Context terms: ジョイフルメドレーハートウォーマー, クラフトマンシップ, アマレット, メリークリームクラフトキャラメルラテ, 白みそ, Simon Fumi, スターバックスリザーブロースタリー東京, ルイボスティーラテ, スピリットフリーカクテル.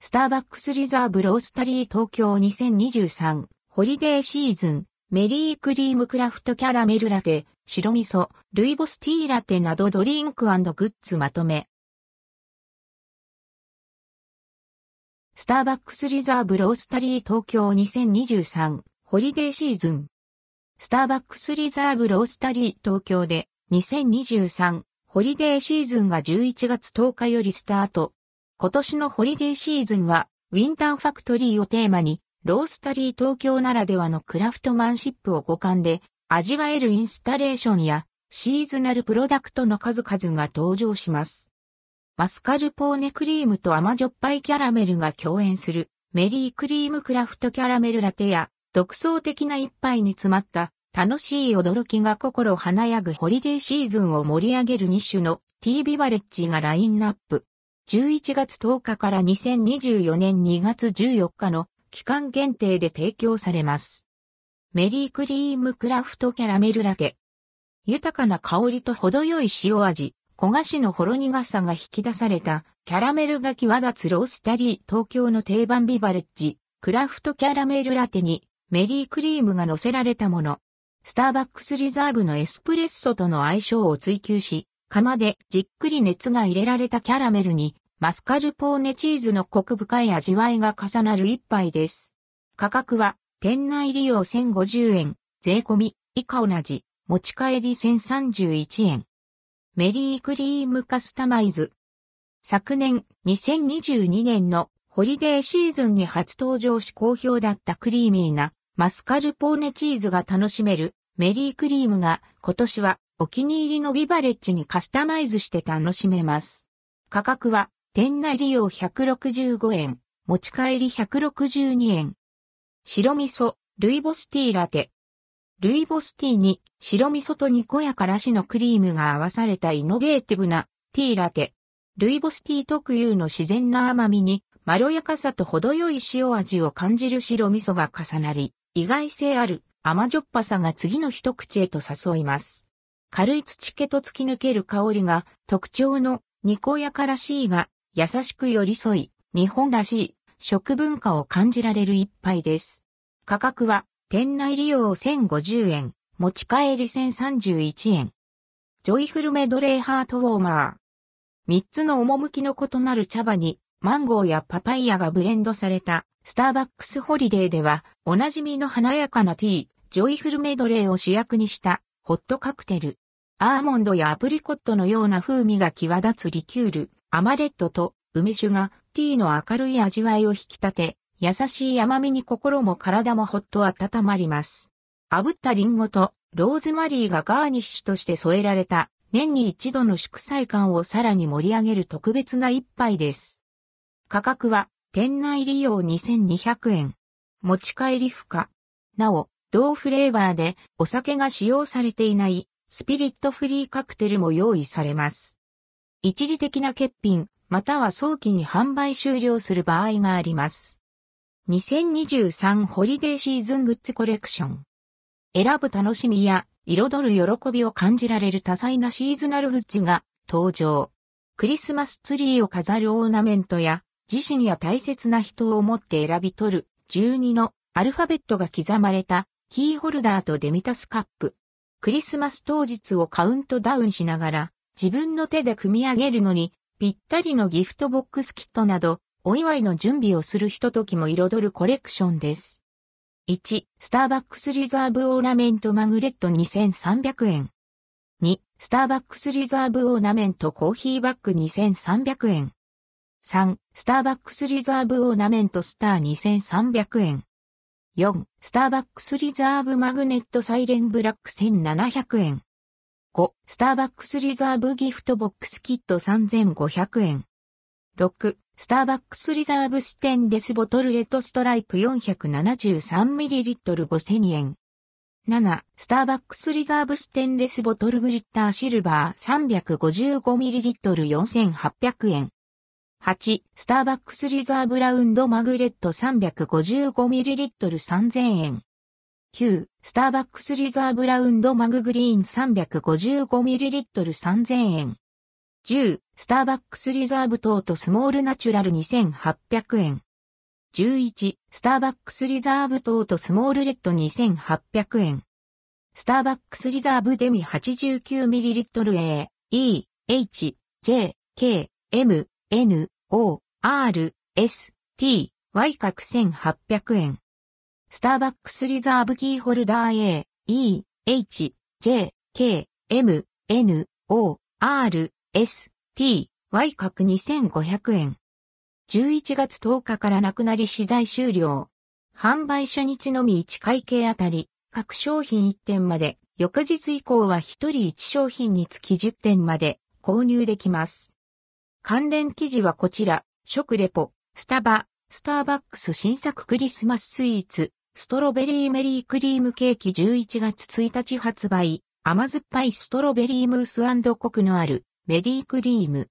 スターバックスリザーブロースタリー東京2023ホリデーシーズンメリークリームクラフトキャラメルラテ、白味噌、ルイボスティーラテなどドリンク&グッズまとめ。スターバックスリザーブロースタリー東京2023ホリデーシーズン。スターバックスリザーブロースタリー東京で2023ホリデーシーズンが11月10日よりスタート。今年のホリデーシーズンはウィンターファクトリーをテーマにロースタリー東京ならではのクラフトマンシップを五感で味わえるインスタレーションやシーズナルプロダクトの数々が登場します。マスカルポーネクリームと甘じょっぱいキャラメルが共演するメリークリームクラフトキャラメルラテや独創的な一杯に詰まった楽しい驚きが心華やぐホリデーシーズンを盛り上げる2種のティービバレッジがラインナップ。11月10日から2024年2月14日の期間限定で提供されます。メリークリームクラフトキャラメルラテ。豊かな香りと程よい塩味。焦がしのほろ苦さが引き出されたキャラメルが際立つロースタリー東京の定番ビバレッジ、クラフトキャラメルラテにメリークリームが乗せられたもの。スターバックスリザーブのエスプレッソとの相性を追求し、釜でじっくり熱が入れられたキャラメルにマスカルポーネチーズのコク深い味わいが重なる一杯です。価格は店内利用1050円、税込み以下同じ、持ち帰り1031円。メリークリームカスタマイズ。昨年2022年のホリデーシーズンに初登場し好評だったクリーミーなマスカルポーネチーズが楽しめるメリークリームが今年はお気に入りのビバレッジにカスタマイズして楽しめます。価格は店内利用165円、持ち帰り162円。白味噌、ルイボスティーラテ。ルイボスティーに白味噌とにこやからしのクリームが合わされたイノベーティブなティーラテ。ルイボスティー特有の自然な甘みにまろやかさと程よい塩味を感じる白味噌が重なり、意外性ある甘じょっぱさが次の一口へと誘います。軽い土気と突き抜ける香りが特徴のにこやからしいが優しく寄り添い、日本らしい食文化を感じられる一杯です。価格は店内利用1050円、持ち帰り1031円。ジョイフルメドレーハートウォーマー。3つの趣の異なる茶葉にマンゴーやパパイヤがブレンドされたスターバックスホリデーではおなじみの華やかなティー、ジョイフルメドレーを主役にしたホットカクテル。アーモンドやアプリコットのような風味が際立つリキュール、アマレットと梅酒がティーの明るい味わいを引き立て、優しい甘みに心も体もほっと温まります。炙ったリンゴとローズマリーがガーニッシュとして添えられた年に一度の祝祭感をさらに盛り上げる特別な一杯です。価格は店内利用2200円。持ち帰り不可。なお、同フレーバーでお酒が使用されていないスピリットフリーカクテルも用意されます。一時的な欠品または早期に販売終了する場合があります。2023ホリデーシーズングッズコレクション。選ぶ楽しみや彩る喜びを感じられる多彩なシーズナルグッズが登場。クリスマスツリーを飾るオーナメントや自身や大切な人を思って選び取る12のアルファベットが刻まれたキーホルダーとデミタスカップ。クリスマス当日をカウントダウンしながら自分の手で組み上げるのにぴったりのギフトボックスキットなどお祝いの準備をするひとときも彩るコレクションです。1. スターバックスリザーブオーナメントマグネット2300円。2. スターバックスリザーブオーナメントコーヒーバッグ2300円。3. スターバックスリザーブオーナメントスター2300円。4. スターバックスリザーブマグネットサイレンブラック1700円。5. スターバックスリザーブギフトボックスキット3500円。6. スターバックスリザーブステンレスボトルレッドストライプ 473ml5000 円。7. スターバックスリザーブステンレスボトルグリッターシルバー 355ml4800 円。8. スターバックスリザーブラウンドマグレット 355ml3000 円。9. スターバックスリザーブラウンドマググリーン 355ml3000 円。10、スターバックスリザーブ等とスモールナチュラル2800円。11、スターバックスリザーブ等とスモールレッド2800円。スターバックスリザーブデミ 89ml A、E、H、J、K、M、N、O、R、S、T、Y 各1800円。スターバックスリザーブキーホルダー A、E、H、J、K、M、N、O、R、S、T、Y 各2500円。11月10日からなくなり次第終了。販売初日のみ1会計あたり、各商品1点まで、翌日以降は1人1商品につき10点まで購入できます。関連記事はこちら、食レポ、スタバ、スターバックス新作クリスマススイーツ、ストロベリーメリークリームケーキ11月1日発売、甘酸っぱいストロベリームース&コクのあるメリークリーム。